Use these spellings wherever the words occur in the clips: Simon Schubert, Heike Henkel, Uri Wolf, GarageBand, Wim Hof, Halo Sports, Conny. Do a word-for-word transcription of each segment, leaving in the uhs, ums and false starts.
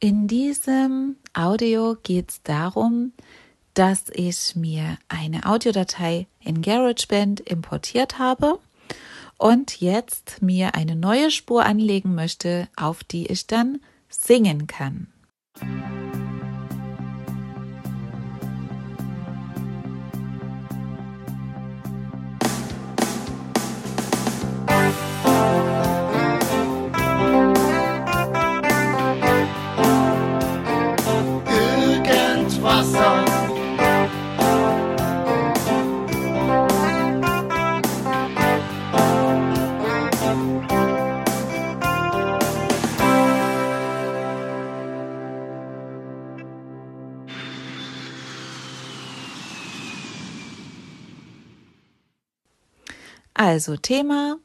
In diesem Audio geht es darum, dass ich mir eine Audiodatei in GarageBand importiert habe und jetzt mir eine neue Spur anlegen möchte, auf die ich dann singen kann. Also Thema,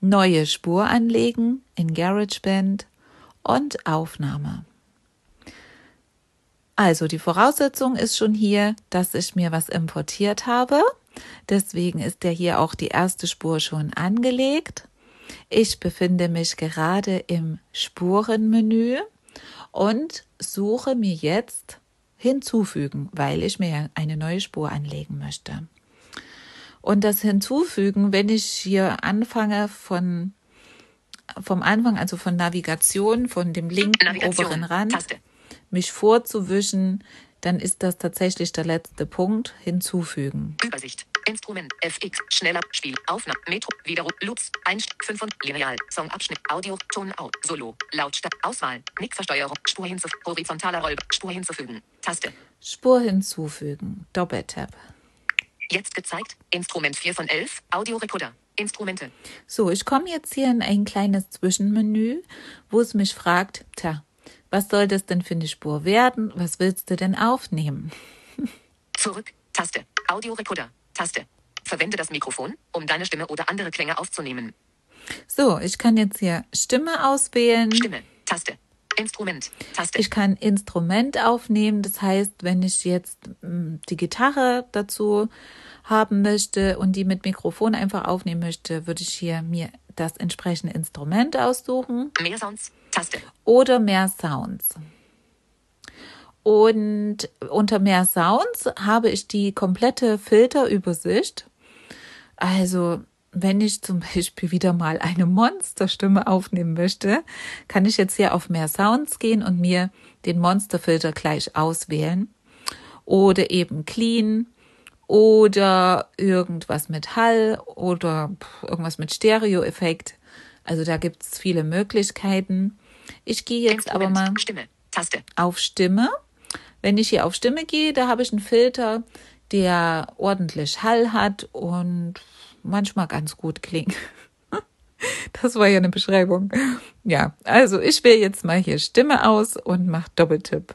neue Spur anlegen in GarageBand und Aufnahme. Also die Voraussetzung ist schon hier, dass ich mir was importiert habe. Deswegen ist ja hier auch die erste Spur schon angelegt. Ich befinde mich gerade im Spurenmenü und suche mir jetzt hinzufügen, weil ich mir eine neue Spur anlegen möchte. Und das Hinzufügen, wenn ich hier anfange von, vom Anfang, also von Navigation, von dem linken Navigation, oberen Rand, Taste. Mich vorzuwischen, dann ist das tatsächlich der letzte Punkt, hinzufügen. Übersicht, Instrument, F X, schneller, Spiel, Aufnahme, Metro, Wiederholung, Loops, eins, fünf und Lineal, Songabschnitt, Audio, Ton, Out, Solo, Lautstärke, Auswahl, Mixversteuerung, Spur hinzufügen, horizontaler Rollbar, Spur hinzufügen, Taste. Spur hinzufügen, Doppeltap. Jetzt gezeigt, Instrument vier von elf, Audiorekorder, Instrumente. So, ich komme jetzt hier in ein kleines Zwischenmenü, wo es mich fragt, tja, was soll das denn für eine Spur werden? Was willst du denn aufnehmen? Zurück, Taste, Audiorekorder, Taste. Verwende das Mikrofon, um deine Stimme oder andere Klänge aufzunehmen. So, ich kann jetzt hier Stimme auswählen. Stimme, Taste. Instrument, Taste. Ich kann Instrument aufnehmen, das heißt, wenn ich jetzt die Gitarre dazu haben möchte und die mit Mikrofon einfach aufnehmen möchte, würde ich hier mir das entsprechende Instrument aussuchen. Mehr Sounds, Taste. Oder mehr Sounds. Und unter mehr Sounds habe ich die komplette Filterübersicht. Also wenn ich zum Beispiel wieder mal eine Monsterstimme aufnehmen möchte, kann ich jetzt hier auf mehr Sounds gehen und mir den Monsterfilter gleich auswählen. Oder eben Clean oder irgendwas mit Hall oder irgendwas mit Stereo-Effekt. Also da gibt es viele Möglichkeiten. Ich gehe jetzt Instrument, aber mal Stimme, Taste. Auf Stimme. Wenn ich hier auf Stimme gehe, da habe ich einen Filter, der ordentlich Hall hat und manchmal ganz gut klingt. Das war ja eine Beschreibung. Ja, also ich wähle jetzt mal hier Stimme aus und mache Doppeltipp.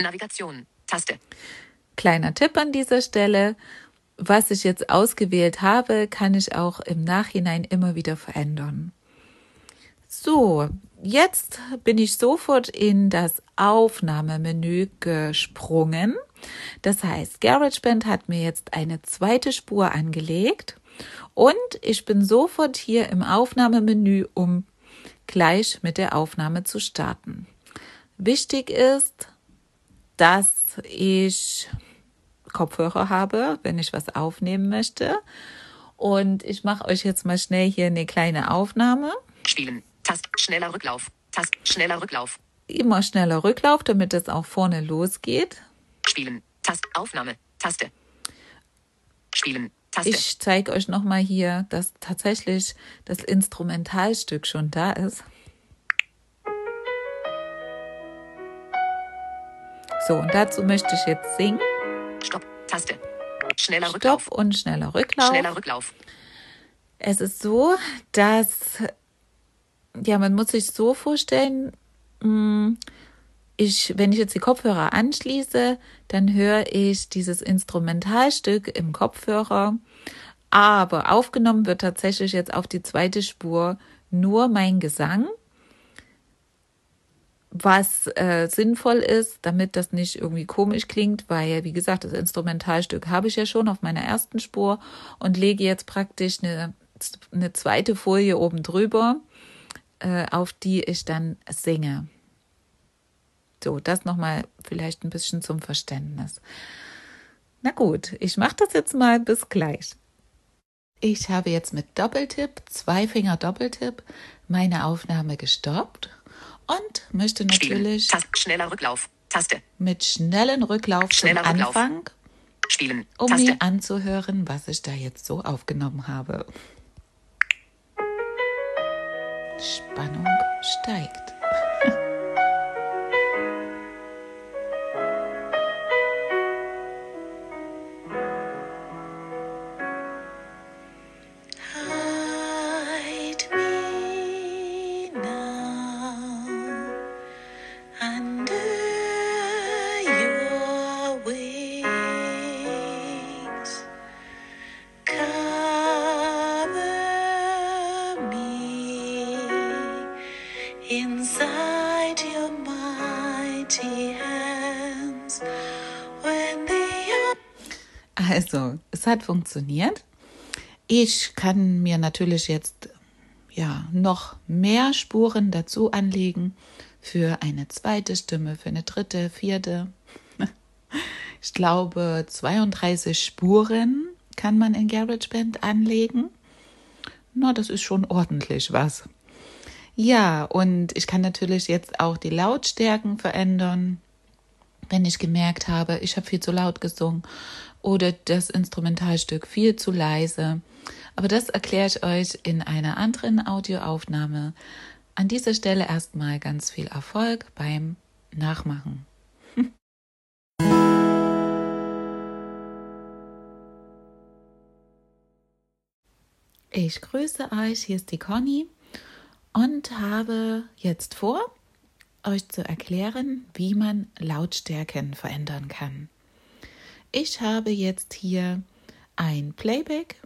Navigation, Taste. Kleiner Tipp an dieser Stelle. Was ich jetzt ausgewählt habe, kann ich auch im Nachhinein immer wieder verändern. So, jetzt bin ich sofort in das Aufnahmemenü gesprungen. Das heißt, GarageBand hat mir jetzt eine zweite Spur angelegt und ich bin sofort hier im Aufnahmemenü, um gleich mit der Aufnahme zu starten. Wichtig ist, dass ich Kopfhörer habe, wenn ich was aufnehmen möchte. Und ich mache euch jetzt mal schnell hier eine kleine Aufnahme. Spielen, Tast, schneller Rücklauf, Tast, schneller Rücklauf. Immer schneller Rücklauf, damit es auch vorne losgeht. Spielen, Taste, Aufnahme, Taste. Spielen, Taste. Ich zeige euch nochmal hier, dass tatsächlich das Instrumentalstück schon da ist. So, und dazu möchte ich jetzt singen. Stopp, Taste. Schneller Rücklauf. Stopp und schneller Rücklauf. Schneller Rücklauf. Es ist so, dass, ja, man muss sich so vorstellen, mh, Ich, wenn ich jetzt die Kopfhörer anschließe, dann höre ich dieses Instrumentalstück im Kopfhörer. Aber aufgenommen wird tatsächlich jetzt auf die zweite Spur nur mein Gesang, was äh, sinnvoll ist, damit das nicht irgendwie komisch klingt, weil, wie gesagt, das Instrumentalstück habe ich ja schon auf meiner ersten Spur und lege jetzt praktisch eine, eine zweite Folie oben drüber, äh, auf die ich dann singe. So, das nochmal vielleicht ein bisschen zum Verständnis. Na gut, ich mache das jetzt mal. Bis gleich. Ich habe jetzt mit Doppeltipp, zwei Finger Doppeltipp, meine Aufnahme gestoppt und möchte natürlich Spielen, Taste, schneller Rücklauf, Taste. Mit schnellen Rücklauf schneller zum Rücklauf. Anfang, Spielen, um Taste. Mir anzuhören, was ich da jetzt so aufgenommen habe. Spannung steigt. Inside your mighty hands when the... Also, es hat funktioniert. Ich kann mir natürlich jetzt ja noch mehr Spuren dazu anlegen für eine zweite Stimme, für eine dritte, vierte. Ich glaube, zweiunddreißig Spuren kann man in GarageBand anlegen. Na, das ist schon ordentlich was. Ja, und ich kann natürlich jetzt auch die Lautstärken verändern, wenn ich gemerkt habe, ich habe viel zu laut gesungen oder das Instrumentalstück viel zu leise. Aber das erkläre ich euch in einer anderen Audioaufnahme. An dieser Stelle erstmal ganz viel Erfolg beim Nachmachen. Ich grüße euch, hier ist die Conny. Und habe jetzt vor, euch zu erklären, wie man Lautstärken verändern kann. Ich habe jetzt hier ein Playback,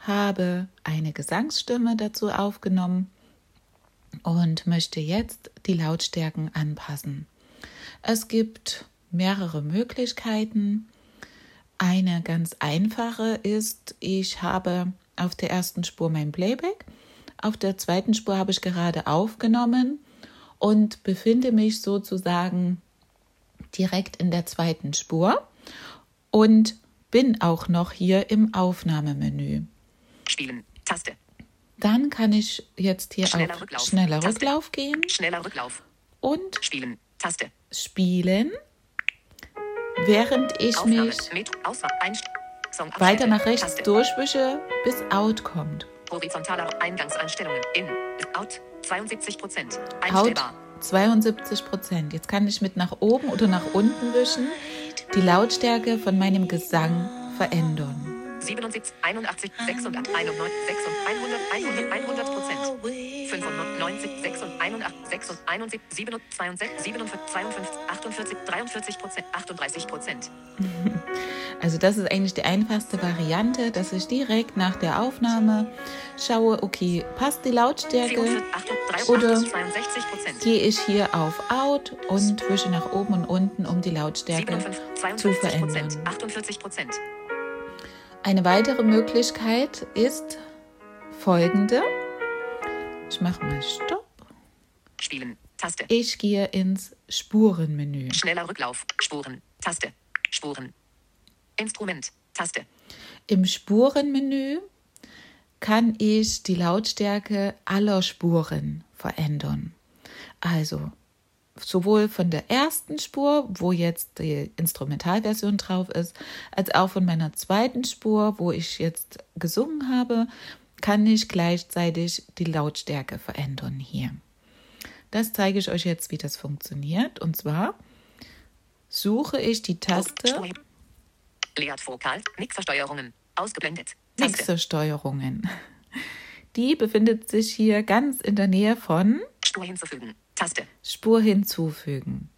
habe eine Gesangsstimme dazu aufgenommen und möchte jetzt die Lautstärken anpassen. Es gibt mehrere Möglichkeiten. Eine ganz einfache ist, ich habe auf der ersten Spur mein Playback. Auf der zweiten Spur habe ich gerade aufgenommen und befinde mich sozusagen direkt in der zweiten Spur und bin auch noch hier im Aufnahmemenü. Spielen, Taste. Dann kann ich jetzt hier schneller auf Rücklauf, schneller Taste. Rücklauf gehen schneller Rücklauf. Und Spielen, Taste. Spielen, während ich Aufnahme, mich mit, Auswahl, Einst- Song, weiter nach rechts Taste. Durchwische, bis Out kommt. Horizontaler Eingangseinstellungen in Out zweiundsiebzig Prozent einstellbar. Out zweiundsiebzig Prozent. Jetzt kann ich mit nach oben oder nach unten wischen die Lautstärke von meinem Gesang verändern. siebenundsiebzig, einundachtzig, sechsundachtzig, einhundert, einhundertneunzig, sechsundeinundachtzig, sechsundeinundsiebzig, zweiundsiebzig, achtundvierzig, dreiundvierzig, achtundvierzig, dreiundvierzig Prozent. Also das ist eigentlich die einfachste Variante, dass ich direkt nach der Aufnahme schaue, okay, passt die Lautstärke oder gehe ich hier auf Out und wische nach oben und unten, um die Lautstärke zu verändern. Eine weitere Möglichkeit ist folgende. Ich mache mal Stopp. Spielen, Taste. Ich gehe ins Spurenmenü. Schneller Rücklauf, Spuren, Taste, Spuren, Instrument, Taste. Im Spurenmenü kann ich die Lautstärke aller Spuren verändern. Also sowohl von der ersten Spur, wo jetzt die Instrumentalversion drauf ist, als auch von meiner zweiten Spur, wo ich jetzt gesungen habe, kann ich gleichzeitig die Lautstärke verändern hier. Das zeige ich euch jetzt, wie das funktioniert. Und zwar suche ich die Taste Leervokal, Mixersteuerungen, ausgeblendet. Mixersteuerungen. Die befindet sich hier ganz in der Nähe von Spur hinzufügen. Taste. Spur hinzufügen.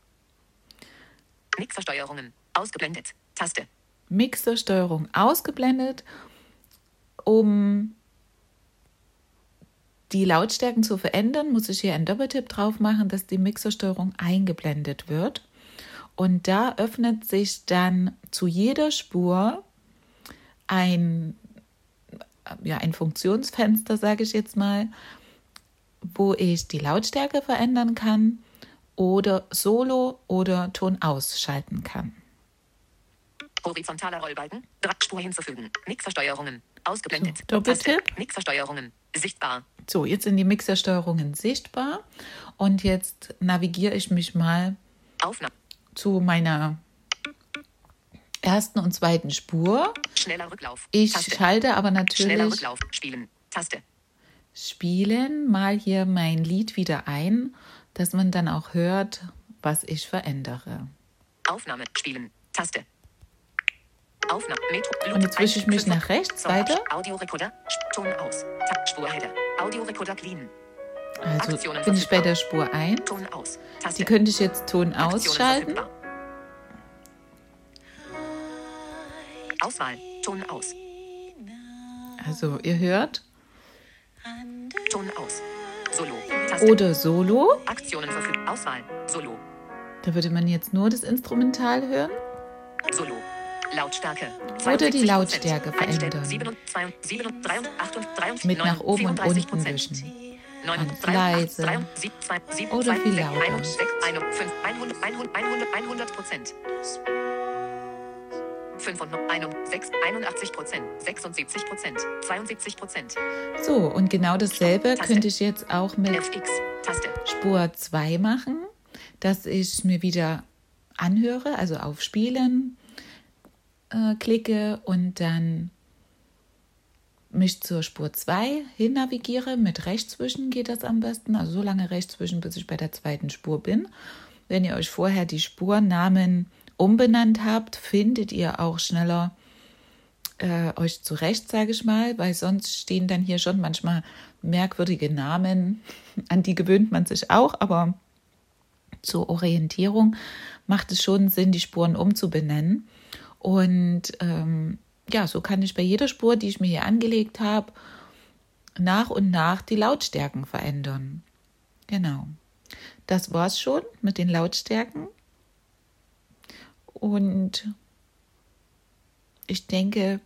Mixersteuerungen ausgeblendet. Taste. Mixersteuerung ausgeblendet, um die Lautstärken zu verändern, muss ich hier einen Doppeltipp drauf machen, dass die Mixersteuerung eingeblendet wird. Und da öffnet sich dann zu jeder Spur ein, ja, ein Funktionsfenster, sage ich jetzt mal, wo ich die Lautstärke verändern kann oder Solo oder Ton ausschalten kann. Horizontaler Rollbalken, Spur hinzufügen, Mixersteuerungen, ausgeblendet. So, Doppeltipp. Mixersteuerungen, sichtbar. So, jetzt sind die Mixersteuerungen sichtbar und jetzt navigiere ich mich mal Aufnahme zu meiner ersten und zweiten Spur. Schneller Rücklauf. Ich Taste. Schalte aber natürlich Schneller Rücklauf, Spielen, Taste. Spielen, mal hier mein Lied wieder ein, dass man dann auch hört, was ich verändere. Aufnahme, Spielen, Taste. Aufnahme, Metro, und jetzt wische ich mich nach rechts weiter. Audiorekorder, Ton aus, Spurheader, Audiorekorder clean. Also Aktionen bin ich bei der Spur eins. Ton aus, Taste. Die könnte ich jetzt Ton ausschalten. Auswahl, Ton aus. Also ihr hört. Ton aus, Solo, Taste. Oder Solo. Aktionen verfügbar, Auswahl, Solo. Da würde man jetzt nur das Instrumental hören. Solo. Lautstärke. Oder die Lautstärke verändern. Mit nach oben und unten wischen. Leise. Oder viel lauter. fünfundachtzig Prozent, sechsundsiebzig Prozent, zweiundsiebzig Prozent. So, und genau dasselbe könnte ich jetzt auch mit Spur zwei machen, dass ich mir wieder anhöre, also auf Spielen klicke und dann mich zur Spur zwei hin navigiere. Mit rechts zwischen geht das am besten. Also so lange rechts zwischen, bis ich bei der zweiten Spur bin. Wenn ihr euch vorher die Spurnamen umbenannt habt, findet ihr auch schneller äh, euch zurecht, sage ich mal, weil sonst stehen dann hier schon manchmal merkwürdige Namen. An die gewöhnt man sich auch, aber zur Orientierung macht es schon Sinn, die Spuren umzubenennen. Und ähm, ja, so kann ich bei jeder Spur, die ich mir hier angelegt habe, nach und nach die Lautstärken verändern. Genau. Das war's schon mit den Lautstärken. Und ich denke,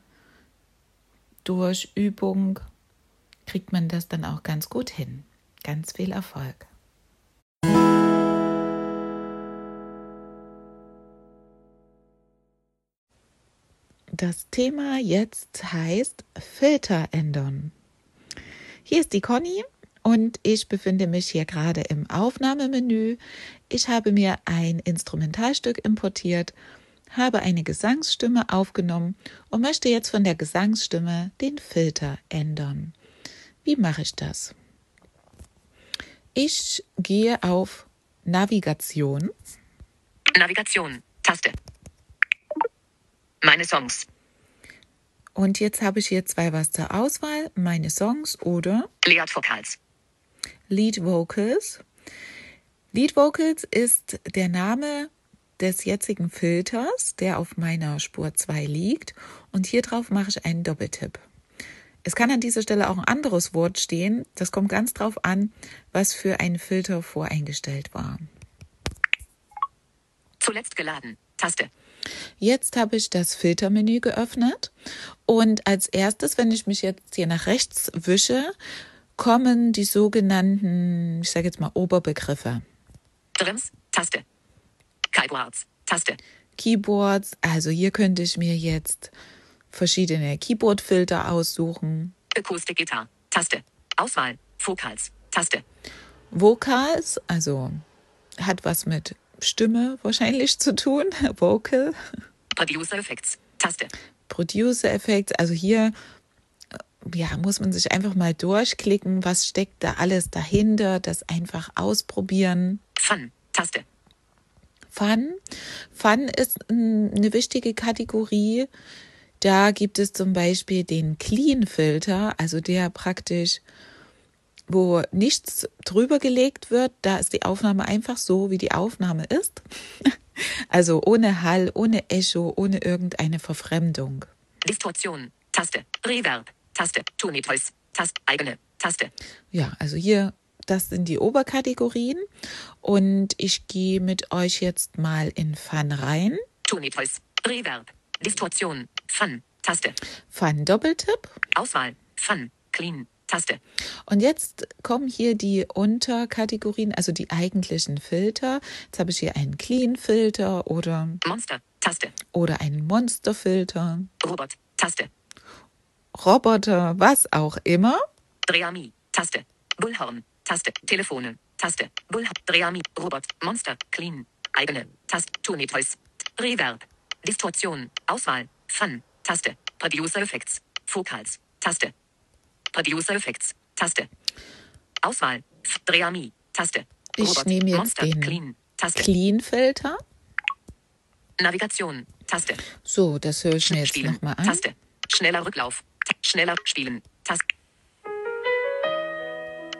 durch Übung kriegt man das dann auch ganz gut hin. Ganz viel Erfolg. Das Thema jetzt heißt Filter ändern. Hier ist die Conny und ich befinde mich hier gerade im Aufnahmemenü. Ich habe mir ein Instrumentalstück importiert, habe eine Gesangsstimme aufgenommen und möchte jetzt von der Gesangsstimme den Filter ändern. Wie mache ich das? Ich gehe auf Navigation. Navigation, Taste. Meine Songs. Und jetzt habe ich hier zwei was zur Auswahl. Meine Songs oder Lead Vocals. Lead Vocals. Lead Vocals ist der Name des jetzigen Filters, der auf meiner Spur zwei liegt. Und hier drauf mache ich einen Doppeltipp. Es kann an dieser Stelle auch ein anderes Wort stehen. Das kommt ganz drauf an, was für ein Filter voreingestellt war. Zuletzt geladen. Taste. Jetzt habe ich das Filtermenü geöffnet und als erstes, wenn ich mich jetzt hier nach rechts wische, kommen die sogenannten, ich sage jetzt mal Oberbegriffe. Drums, Taste. Keyboards, Taste. Keyboards, also hier könnte ich mir jetzt verschiedene Keyboard-Filter aussuchen. Akustikgitarre, Taste. Auswahl, Vocals, Taste. Vocals, also hat was mit Stimme wahrscheinlich zu tun, Vocal. Producer Effects, Taste. Producer Effects, also hier ja, muss man sich einfach mal durchklicken, was steckt da alles dahinter, das einfach ausprobieren. Fun, Taste. Fun. Fun ist eine wichtige Kategorie. Da gibt es zum Beispiel den Clean-Filter, also der praktisch, wo nichts drüber gelegt wird, da ist die Aufnahme einfach so, wie die Aufnahme ist. Also ohne Hall, ohne Echo, ohne irgendeine Verfremdung. Distortion, Taste, Reverb, Taste, Tinnitus, Taste, eigene, Taste. Ja, also hier, das sind die Oberkategorien und ich gehe mit euch jetzt mal in Fun rein. Tinnitus, Reverb, Distortion, Fun, Taste. Fun, Doppeltipp. Auswahl, Fun, Clean, Taste. Und jetzt kommen hier die Unterkategorien, also die eigentlichen Filter. Jetzt habe ich hier einen Clean-Filter oder Monster, Taste. Oder einen Monster-Filter. Robot, Taste. Roboter, was auch immer. Dreami, Taste. Bullhorn, Taste. Telefone, Taste. Bullhorn, Dreami, Robot, Monster, Clean, eigene, Taste. Tunetoys, Reverb, Distortion, Auswahl, Fun, Taste. Producer Effects, Focals, Taste. Producer Effects, Taste. Auswahl, Dreami, Taste. Robot, ich nehme jetzt Monster, den Clean, Taste. Clean-Filter. Navigation, Taste. So, das höre ich mir jetzt nochmal an. Taste. Schneller Rücklauf, schneller spielen, Taste.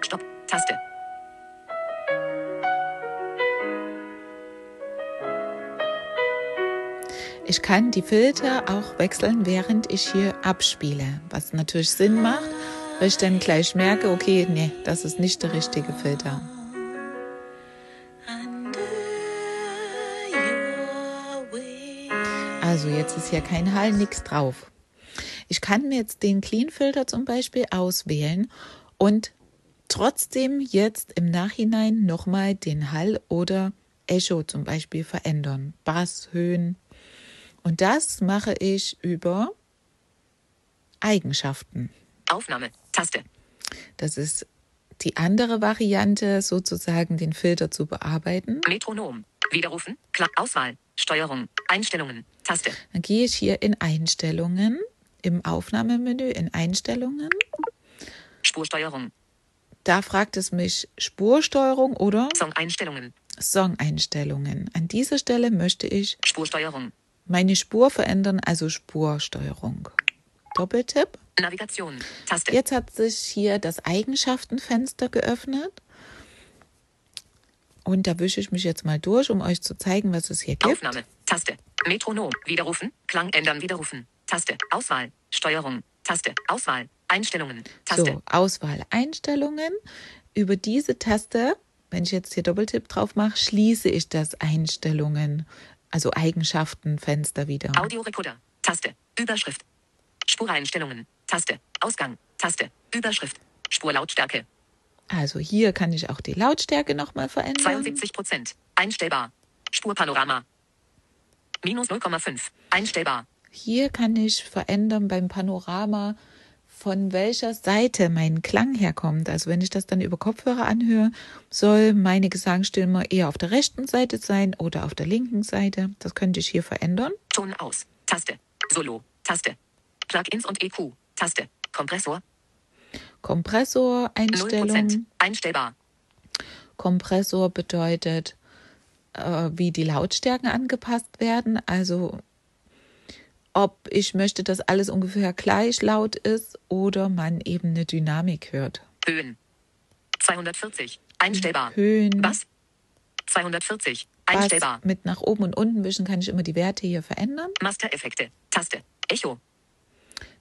Stopp, Taste. Ich kann die Filter auch wechseln, während ich hier abspiele, was natürlich Sinn macht, weil ich dann gleich merke, okay, nee, das ist nicht der richtige Filter. Also jetzt ist hier kein Hall, nichts drauf. Ich kann mir jetzt den Clean-Filter zum Beispiel auswählen und trotzdem jetzt im Nachhinein nochmal den Hall oder Echo zum Beispiel verändern. Bass, Höhen. Und das mache ich über Eigenschaften. Aufnahme, Taste. Das ist die andere Variante, sozusagen den Filter zu bearbeiten. Metronom, Widerrufen, Kla- Auswahl, Steuerung, Einstellungen, Taste. Dann gehe ich hier in Einstellungen. Im Aufnahmemenü in Einstellungen. Spursteuerung. Da fragt es mich Spursteuerung oder Song-Einstellungen. Song-Einstellungen. An dieser Stelle möchte ich Spursteuerung. Meine Spur verändern, also Spursteuerung. Doppeltipp. Navigation. Taste. Jetzt hat sich hier das Eigenschaftenfenster geöffnet. Und da wische ich mich jetzt mal durch, um euch zu zeigen, was es hier gibt. Aufnahme. Taste. Metronom. Widerrufen. Klang ändern. Widerrufen. Taste, Auswahl, Steuerung, Taste, Auswahl, Einstellungen, Taste. So, Auswahl, Einstellungen. Über diese Taste, wenn ich jetzt hier Doppeltipp drauf mache, schließe ich das Einstellungen, also Eigenschaftenfenster wieder. Audiorekorder, Taste, Überschrift, Spureinstellungen, Taste, Ausgang, Taste, Überschrift, Spurlautstärke. Also hier kann ich auch die Lautstärke nochmal verändern. zweiundsiebzig Prozent, einstellbar, Spurpanorama, minus null Komma fünf, einstellbar. Hier kann ich verändern beim Panorama, von welcher Seite mein Klang herkommt. Also wenn ich das dann über Kopfhörer anhöre, soll meine Gesangsstimme eher auf der rechten Seite sein oder auf der linken Seite. Das könnte ich hier verändern. Ton aus, Taste, Solo, Taste, Plugins und E Q, Taste, Kompressor. Kompressor, Einstellung. null Prozent, einstellbar. Kompressor bedeutet, äh, wie die Lautstärken angepasst werden, also ob ich möchte, dass alles ungefähr gleich laut ist oder man eben eine Dynamik hört. Höhen. zweihundertvierzig. Einstellbar. Höhen. Bass. zweihundertvierzig. Einstellbar. Bass. Mit nach oben und unten wischen kann ich immer die Werte hier verändern. Mastereffekte. Taste. Echo.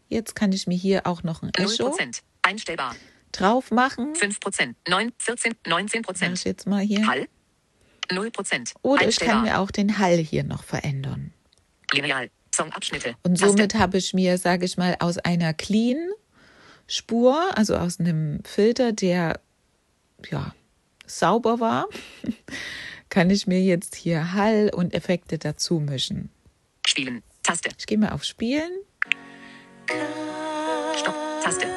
Jetzt kann ich mir hier auch noch ein Echo null Prozent. Einstellbar. Drauf machen. fünf Prozent. neun, vierzehn, neunzehn Prozent. Mach ich jetzt mal hier. Hall. null Prozent. Oder ich kann mir auch den Hall hier noch verändern. Lineal. Songabschnitte. Und somit habe ich mir, sage ich mal, aus einer Clean-Spur, also aus einem Filter, der ja sauber war, kann ich mir jetzt hier Hall und Effekte dazu mischen. Spielen, Taste. Ich gehe mal auf Spielen. Stopp, Taste.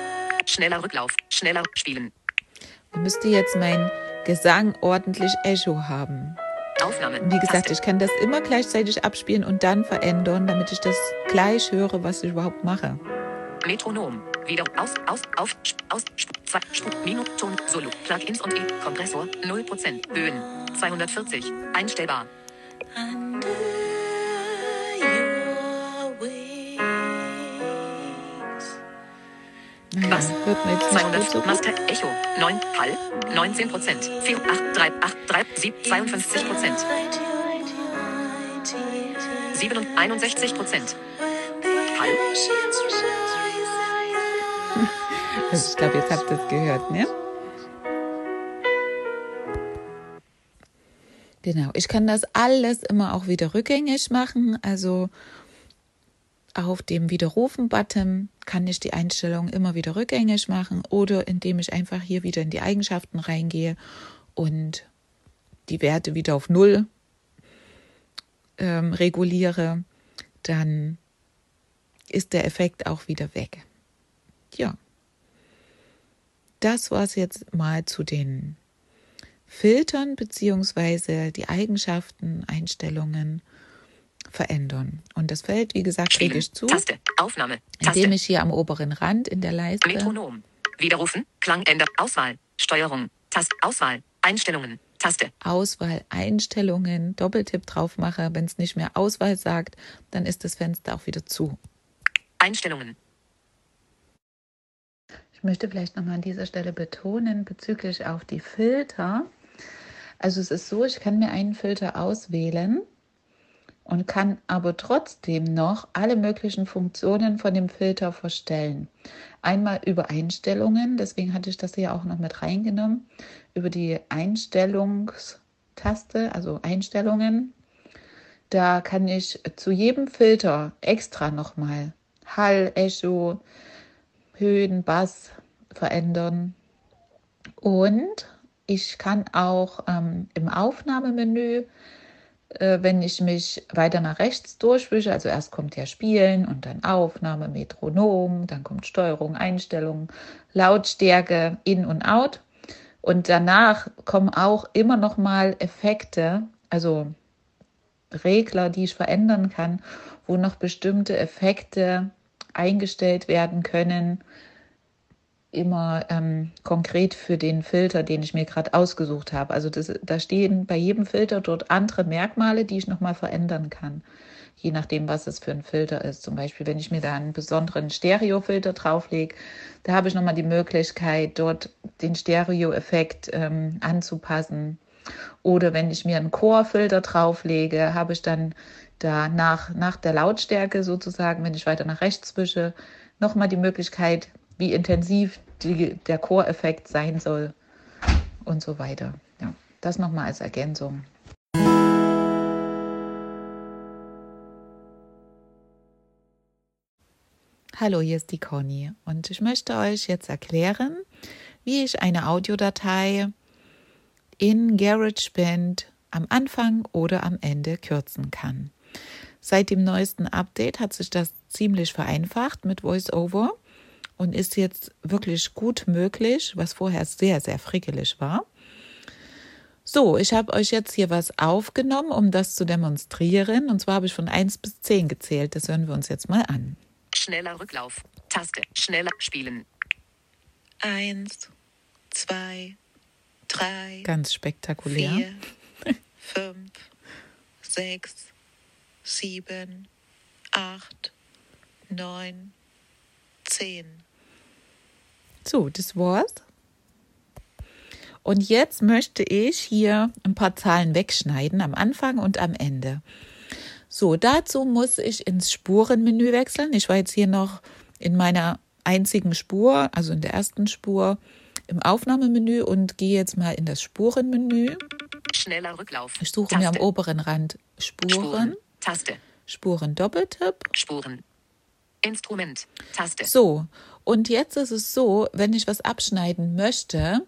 Schneller Rücklauf, schneller Spielen. Ich müsste jetzt mein Gesang ordentlich Echo haben. Aufnahme. Wie gesagt, Taste. Ich kann das immer gleichzeitig abspielen und dann verändern, damit ich das gleich höre, was ich überhaupt mache. Metronom. Wieder aus, aus, auf, aus, zwei, Minuten, Ton, Solo, Plugins und E, Kompressor, null Prozent, Höhen, zweihundertvierzig, einstellbar. Was? Wird mir jetzt zweihundert, so Master, Echo, neun, Hall, neunzehn Prozent, vier, acht, drei, acht, drei, sieben, zweiundfünfzig Prozent, siebenundsechzig Prozent, Hall. Also ich glaube, jetzt habt ihr es gehört, ne? Genau, ich kann das alles immer auch wieder rückgängig machen, also auf dem Widerrufen-Button kann ich die Einstellung immer wieder rückgängig machen oder indem ich einfach hier wieder in die Eigenschaften reingehe und die Werte wieder auf null ähm, reguliere, dann ist der Effekt auch wieder weg. Ja, das war es jetzt mal zu den Filtern bzw. die Eigenschaften, Einstellungen verändern. Und das fällt, wie gesagt, Spiegel, wirklich zu, Taste, Aufnahme, Taste, indem ich hier am oberen Rand in der Leiste Metronom, Widerrufen, Klangänder, Auswahl, Steuerung, Taste, Auswahl, Einstellungen, Taste. Auswahl, Einstellungen, Doppeltipp drauf mache. Wenn es nicht mehr Auswahl sagt, dann ist das Fenster auch wieder zu. Einstellungen. Ich möchte vielleicht nochmal an dieser Stelle betonen, bezüglich auf die Filter. Also es ist so, ich kann mir einen Filter auswählen und kann aber trotzdem noch alle möglichen Funktionen von dem Filter verstellen. Einmal über Einstellungen, deswegen hatte ich das hier auch noch mit reingenommen, über die Einstellungstaste, also Einstellungen. Da kann ich zu jedem Filter extra nochmal Hall, Echo, Höhen, Bass verändern. Und ich kann auch ähm, im Aufnahmemenü, äh, wenn ich mich weiter nach rechts durchwische, also erst kommt ja Spielen und dann Aufnahme, Metronom, dann kommt Steuerung, Einstellungen, Lautstärke, In und Out. Und danach kommen auch immer noch mal Effekte, also Regler, die ich verändern kann, wo noch bestimmte Effekte eingestellt werden können, immer ähm, konkret für den Filter, den ich mir gerade ausgesucht habe. Also das, da stehen bei jedem Filter dort andere Merkmale, die ich nochmal verändern kann, je nachdem, was es für ein Filter ist. Zum Beispiel, wenn ich mir da einen besonderen Stereofilter drauflege, da habe ich nochmal die Möglichkeit, dort den Stereo-Effekt ähm, anzupassen. Oder wenn ich mir einen Chorfilter drauflege, habe ich dann da nach, nach der Lautstärke sozusagen, wenn ich weiter nach rechts wische, nochmal die Möglichkeit, wie intensiv die, der Choreffekt sein soll und so weiter. Ja, das nochmal als Ergänzung. Hallo, hier ist die Conny und ich möchte euch jetzt erklären, wie ich eine Audiodatei in GarageBand am Anfang oder am Ende kürzen kann. Seit dem neuesten Update hat sich das ziemlich vereinfacht mit VoiceOver und ist jetzt wirklich gut möglich, was vorher sehr, sehr frickelig war. So, ich habe euch jetzt hier was aufgenommen, um das zu demonstrieren. Und zwar habe ich von eins bis zehn gezählt. Das hören wir uns jetzt mal an. Schneller Rücklauf. Taste. Schneller spielen. eins, zwei, drei. Ganz spektakulär. vier, fünf, sechs, sieben, acht, neun, zehn. So, das war's. Und jetzt möchte ich hier ein paar Zahlen wegschneiden, am Anfang und am Ende. So, dazu muss ich ins Spurenmenü wechseln. Ich war jetzt hier noch in meiner einzigen Spur, also in der ersten Spur, im Aufnahmemenü und gehe jetzt mal in das Spurenmenü. Schneller Rücklauf. Ich suche Taste. Mir am oberen Rand Spuren. Spuren. Taste. Spuren Doppeltipp. Spuren. Instrument. Taste. So, und jetzt ist es so, wenn ich was abschneiden möchte,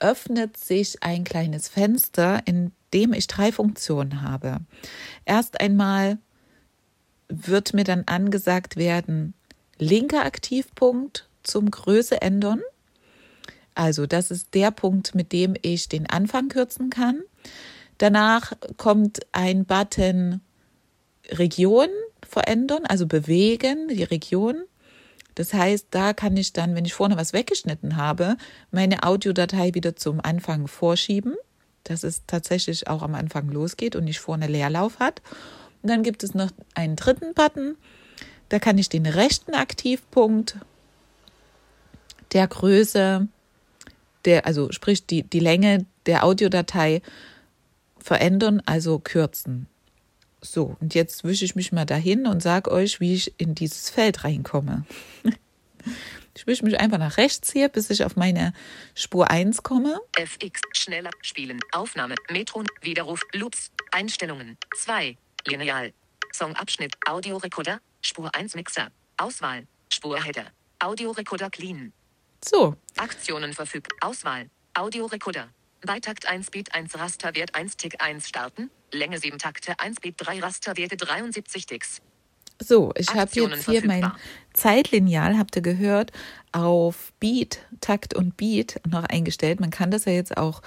öffnet sich ein kleines Fenster, in dem ich drei Funktionen habe. Erst einmal wird mir dann angesagt werden, linker Aktivpunkt zum Größe ändern. Also das ist der Punkt, mit dem ich den Anfang kürzen kann. Danach kommt ein Button Region verändern, also bewegen, die Region. Das heißt, da kann ich dann, wenn ich vorne was weggeschnitten habe, meine Audiodatei wieder zum Anfang vorschieben, dass es tatsächlich auch am Anfang losgeht und nicht vorne Leerlauf hat. Und dann gibt es noch einen dritten Button. Da kann ich den rechten Aktivpunkt der Größe Der, also sprich die, die Länge der Audiodatei verändern, also kürzen. So, und jetzt wische ich mich mal dahin und sage euch, wie ich in dieses Feld reinkomme. Ich wische mich einfach nach rechts hier, bis ich auf meine Spur eins komme. F X, schneller spielen, Aufnahme, Metron, Widerruf, Loops, Einstellungen, zwei, Lineal, Songabschnitt, Audiorekorder, Spur eins Mixer. Auswahl. Spurheader. Audiorekorder clean. So. Aktionen verfügt. Auswahl. Audiorekorder. Beitakt eins Beat eins Rasterwert eins Tick eins starten. Länge sieben Takte eins Beat drei Rasterwerte dreiundsiebzig Ticks. So, ich habe jetzt hier verfügbar. Mein Zeitlineal, habt ihr gehört, auf Beat, Takt und Beat noch eingestellt. Man kann das ja jetzt auch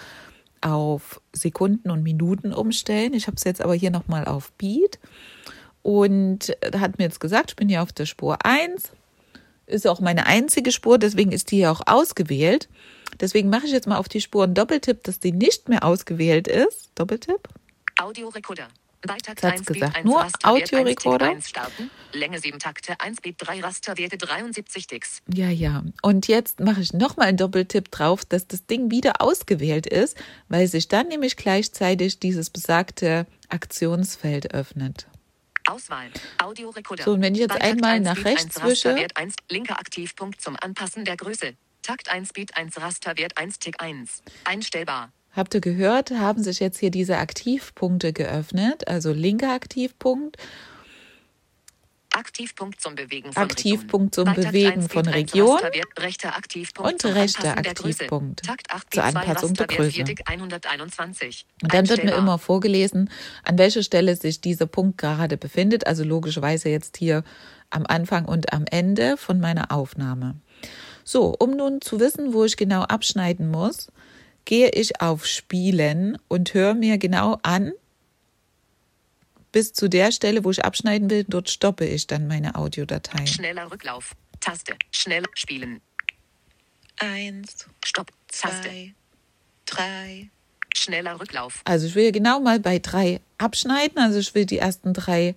auf Sekunden und Minuten umstellen. Ich habe es jetzt aber hier nochmal auf Beat. Und da hat mir jetzt gesagt, ich bin hier auf der Spur eins. Ist auch meine einzige Spur, deswegen ist die hier auch ausgewählt. Deswegen mache ich jetzt mal auf die Spur einen Doppeltipp, dass die nicht mehr ausgewählt ist. Doppeltipp. Audiorekorder. Beitakt eins gesagt, eins nur Audiorekorder. Länge sieben Takte, eins Beat, drei Rasterwerte, dreiundsiebzig Ticks. Ja, ja. Und jetzt mache ich nochmal einen Doppeltipp drauf, dass das Ding wieder ausgewählt ist, weil sich dann nämlich gleichzeitig dieses besagte Aktionsfeld öffnet. Auswahl. Audiorekorder. So, und wenn ich jetzt Beitakt einmal nach rechts wische. eins, linker Aktivpunkt zum Anpassen der Größe. Takt eins Beat eins Rasterwert eins Tick eins. Einstellbar. Habt ihr gehört, haben sich jetzt hier diese Aktivpunkte geöffnet, also linker Aktivpunkt. Aktivpunkt zum Bewegen von Aktivpunkt zum Region. Bewegen von Region rechter Aktivpunkt und rechter Aktivpunkt zur Anpassung der Größe. Und dann wird mir immer vorgelesen, an welcher Stelle sich dieser Punkt gerade befindet, also logischerweise jetzt hier am Anfang und am Ende von meiner Aufnahme. So, um nun zu wissen, wo ich genau abschneiden muss, gehe ich auf Spielen und höre mir genau an, bis zu der Stelle, wo ich abschneiden will, dort stoppe ich dann meine Audiodatei. Schneller Rücklauf, Taste, schnell spielen. Eins, Stopp, Taste. Zwei, drei, schneller Rücklauf. Also ich will hier genau mal bei drei abschneiden, also ich will die ersten drei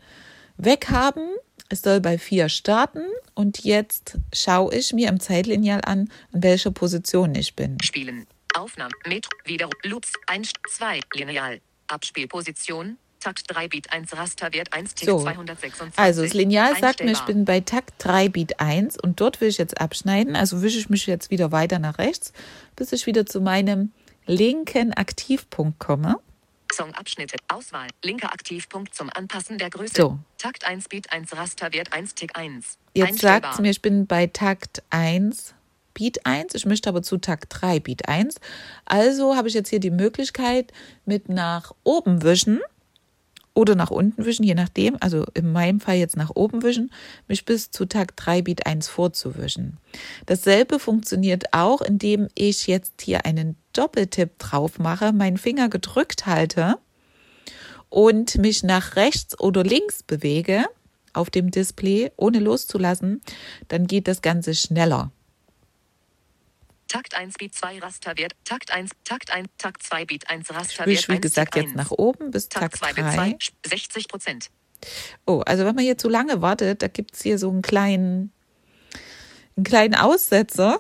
weghaben. Es soll bei vier starten und jetzt schaue ich mir im Zeitlineal an, an welcher Position ich bin. Spielen. Aufnahme, Metro, wieder, Loops, eins, zwei, Lineal, Abspielposition, Takt drei Beat eins, Rasterwert eins, Tick so. zweihundertsechsundzwanzig. Also das Lineal sagt mir, ich bin bei Takt drei Beat eins und dort will ich jetzt abschneiden, also wische ich mich jetzt wieder weiter nach rechts, bis ich wieder zu meinem linken Aktivpunkt komme. Songabschnitte, Auswahl, linker Aktivpunkt zum Anpassen der Größe, so. Takt eins Beat eins, Rasterwert eins, Tick eins. Jetzt sagt es mir, ich bin bei Takt eins, Beat eins, ich möchte aber zu Takt drei Beat eins. Also habe ich jetzt hier die Möglichkeit mit nach oben wischen oder nach unten wischen, je nachdem, also in meinem Fall jetzt nach oben wischen, mich bis zu Takt drei Beat eins vorzuwischen. Dasselbe funktioniert auch, indem ich jetzt hier einen Doppeltipp drauf mache, meinen Finger gedrückt halte und mich nach rechts oder links bewege auf dem Display, ohne loszulassen, dann geht das Ganze schneller. Takt eins, Beat zwei, Rasterwert, Takt eins, Takt eins, Takt zwei, Beat eins, Rasterwert eins, wie gesagt, jetzt nach oben bis Takt zwei, sechzig Prozent. Oh, also wenn man hier zu lange wartet, da gibt es hier so einen kleinen, einen kleinen Aussetzer,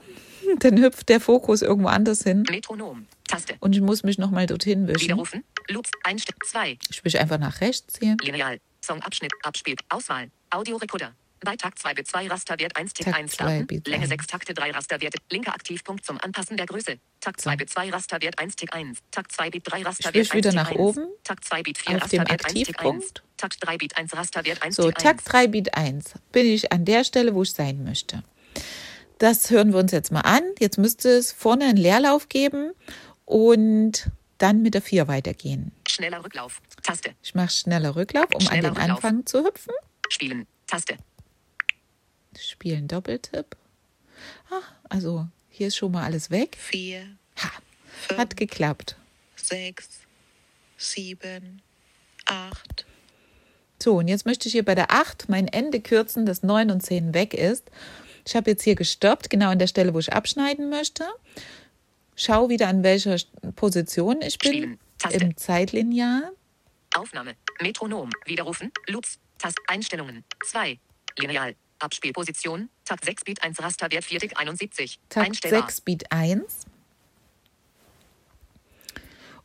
dann hüpft der Fokus irgendwo anders hin. Metronom, Taste. Und ich muss mich nochmal dorthin wischen. Widerrufen, Loops, eins, zwei. Ich wische einfach nach rechts hier. Lineal, Songabschnitt, Abspiel, Auswahl, Audiorekorder. Bei Takt zwei Beat zwei Rasterwert eins Tick eins starten. Länge sechs Takte drei Rasterwerte. Linker Aktivpunkt zum Anpassen der Größe. Takt zwei Beat zwei Rasterwert eins Tick eins. Takt zwei Beat drei Rasterwert eins Tick eins. Ich wieder nach oben. Takt zwei Beat vier Rasterwert eins Tick eins. Takt drei Beat eins Rasterwert eins Tick eins. So, Takt drei Beat eins. Bin ich an der Stelle, wo ich sein möchte. Das hören wir uns jetzt mal an. Jetzt müsste es vorne einen Leerlauf geben und dann mit der vier weitergehen. Schneller Rücklauf. Taste. Ich mache schneller Rücklauf, um schneller an den Rücklauf. Anfang zu hüpfen. Spielen. Taste. Spielen Doppeltipp. Ah, also hier ist schon mal alles weg. Vier. Ha, fünf, hat geklappt. Sechs, sieben, acht. So, und jetzt möchte ich hier bei der acht mein Ende kürzen, dass neun und zehn weg ist. Ich habe jetzt hier gestoppt, genau an der Stelle, wo ich abschneiden möchte. Schau wieder, an welcher Position ich bin. Spielen, Taste. Im Zeitlineal. Aufnahme, Metronom, Widerrufen, Loops, Taste, Einstellungen, zwei, Lineal. Abspielposition, Takt sechs Beat eins Rasterwert vier Tick einundsiebzig. Takt sechs Beat eins.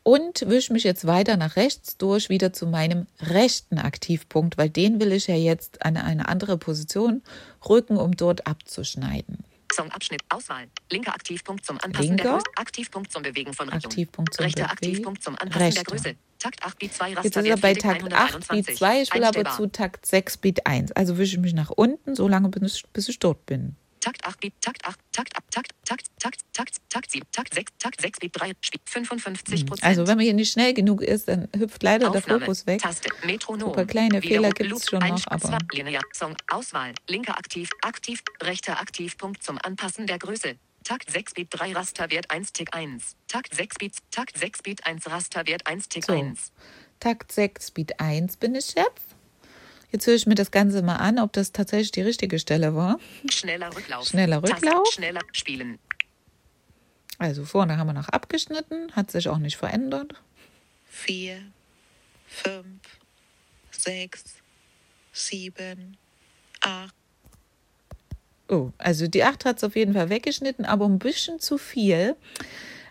Und wische mich jetzt weiter nach rechts durch, wieder zu meinem rechten Aktivpunkt, weil den will ich ja jetzt an eine andere Position rücken, um dort abzuschneiden. Songabschnitt, Auswahl, linker Aktivpunkt zum Anpassen linker. Der Größe, Aktivpunkt zum Bewegen von Region, Aktivpunkt rechter Bewegen. Aktivpunkt zum Anpassen rechter. Der Größe, Takt acht Bit zwei Raster. Jetzt ist er bei Takt acht Bit zwei, ich will aber zu Takt sechs Bit eins. Also wische ich mich nach unten, so lange bis, bis ich dort bin. Takt acht Bit, Takt acht, Takt, Takt, Takt, Takt, Takt, Takt sieben, Takt sechs, Takt sechs Bit drei, fünfundfünfzig Prozent. Also wenn man hier nicht schnell genug ist, dann hüpft leider Aufnahme, der Fokus weg. Taste, Metronom. Super kleine Wiederum, Fehler gibt es schon noch, aber... Linear, Song, Auswahl, linker aktiv, aktiv, rechter Aktivpunkt zum Anpassen der Größe. Takt sechs Bit drei Rasterwert eins Tick eins. Takt sechs Bit, Takt sechs Bit eins Rasterwert eins Tick eins. Takt sechs Bit eins bin ich jetzt. Jetzt höre ich mir das Ganze mal an, ob das tatsächlich die richtige Stelle war. Schneller Rücklauf. Schneller Rücklauf. Taste, schneller spielen. Also vorne haben wir noch abgeschnitten, hat sich auch nicht verändert. vier, fünf, sechs, sieben, acht. Oh, also die acht hat es auf jeden Fall weggeschnitten, aber ein bisschen zu viel.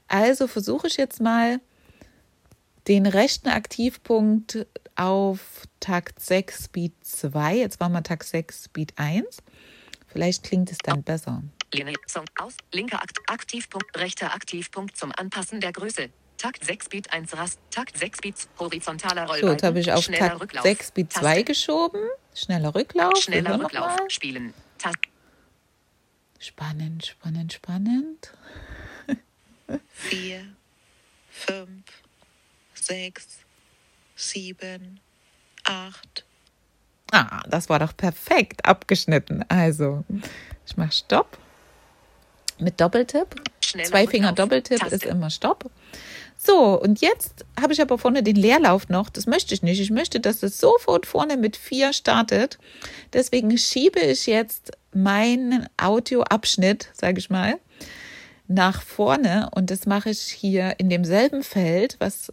Also versuche ich jetzt mal, den rechten Aktivpunkt auf Takt sechs Bit zwei. Jetzt war mal Takt sechs Bit eins. Vielleicht klingt es dann besser. Song aus, linker Aktivpunkt, rechter Aktivpunkt zum Anpassen der Größe. Takt sechs Bit eins Rast, Takt sechs Bit horizontaler Rollbalken. So, jetzt habe ich auf schneller Takt Rücklauf, sechs Bit zwei Taste. Geschoben. Schneller Rücklauf. Schneller Rücklauf. Spielen. Taste. Spannend, spannend, spannend. vier, fünf, sechs, sieben, acht. Ah, das war doch perfekt abgeschnitten. Also, ich mache Stopp mit Doppeltipp. Schneller Zwei Finger Doppeltipp Taste. Ist immer Stopp. So, und jetzt habe ich aber vorne den Leerlauf noch. Das möchte ich nicht. Ich möchte, dass es sofort vorne mit vier startet. Deswegen schiebe ich jetzt meinen Audioabschnitt, sage ich mal, nach vorne. Und das mache ich hier in demselben Feld, was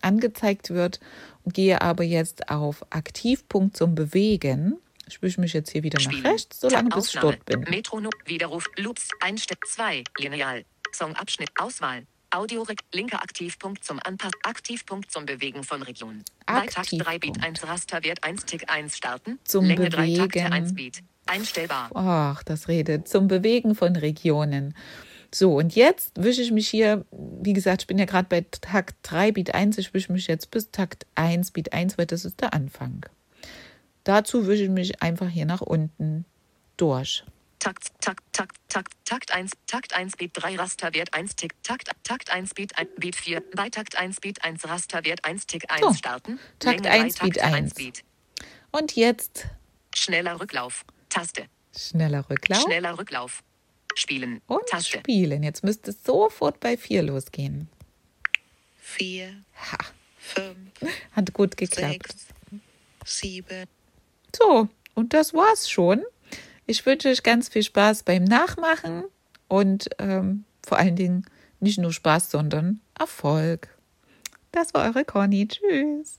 angezeigt wird, und gehe aber jetzt auf Aktivpunkt zum Bewegen. Ich wische mich jetzt hier wieder Spielen. Nach rechts, solange bis ich dort bin. Metronom, Widerruf, Loops, Einstell, zwei, Lineal, Songabschnitt, Auswahl, Audio, linker Aktivpunkt zum Anpassen, Aktivpunkt zum Bewegen von Region. Aktivpunkt. drei Bit eins Rasterwert eins Tick eins starten, zum Länge Bewegen. drei Takte eins Bit, einstellbar. Ach, das redet, zum Bewegen von Regionen. So, und jetzt wische ich mich hier, wie gesagt, ich bin ja gerade bei Takt drei Bit eins, ich wische mich jetzt bis Takt eins Bit eins, weil das ist der Anfang. Dazu wische ich mich einfach hier nach unten durch. Takt, Takt, Takt, Takt, Takt eins, Takt eins Bit drei Rasterwert eins Tick, Takt, Takt eins Bit eins Bit vier, bei Takt eins Bit eins Rasterwert eins Tick eins so, starten. Takt eins Bit eins. Und jetzt schneller Rücklauf, Taste. Schneller Rücklauf. Schneller Rücklauf. Spielen. Und Taste. Spielen. Jetzt müsste es sofort bei vier losgehen. vier, fünf, hat gut geklappt. sechs, sieben. So, und das war's schon. Ich wünsche euch ganz viel Spaß beim Nachmachen und ähm, vor allen Dingen nicht nur Spaß, sondern Erfolg. Das war eure Conny. Tschüss.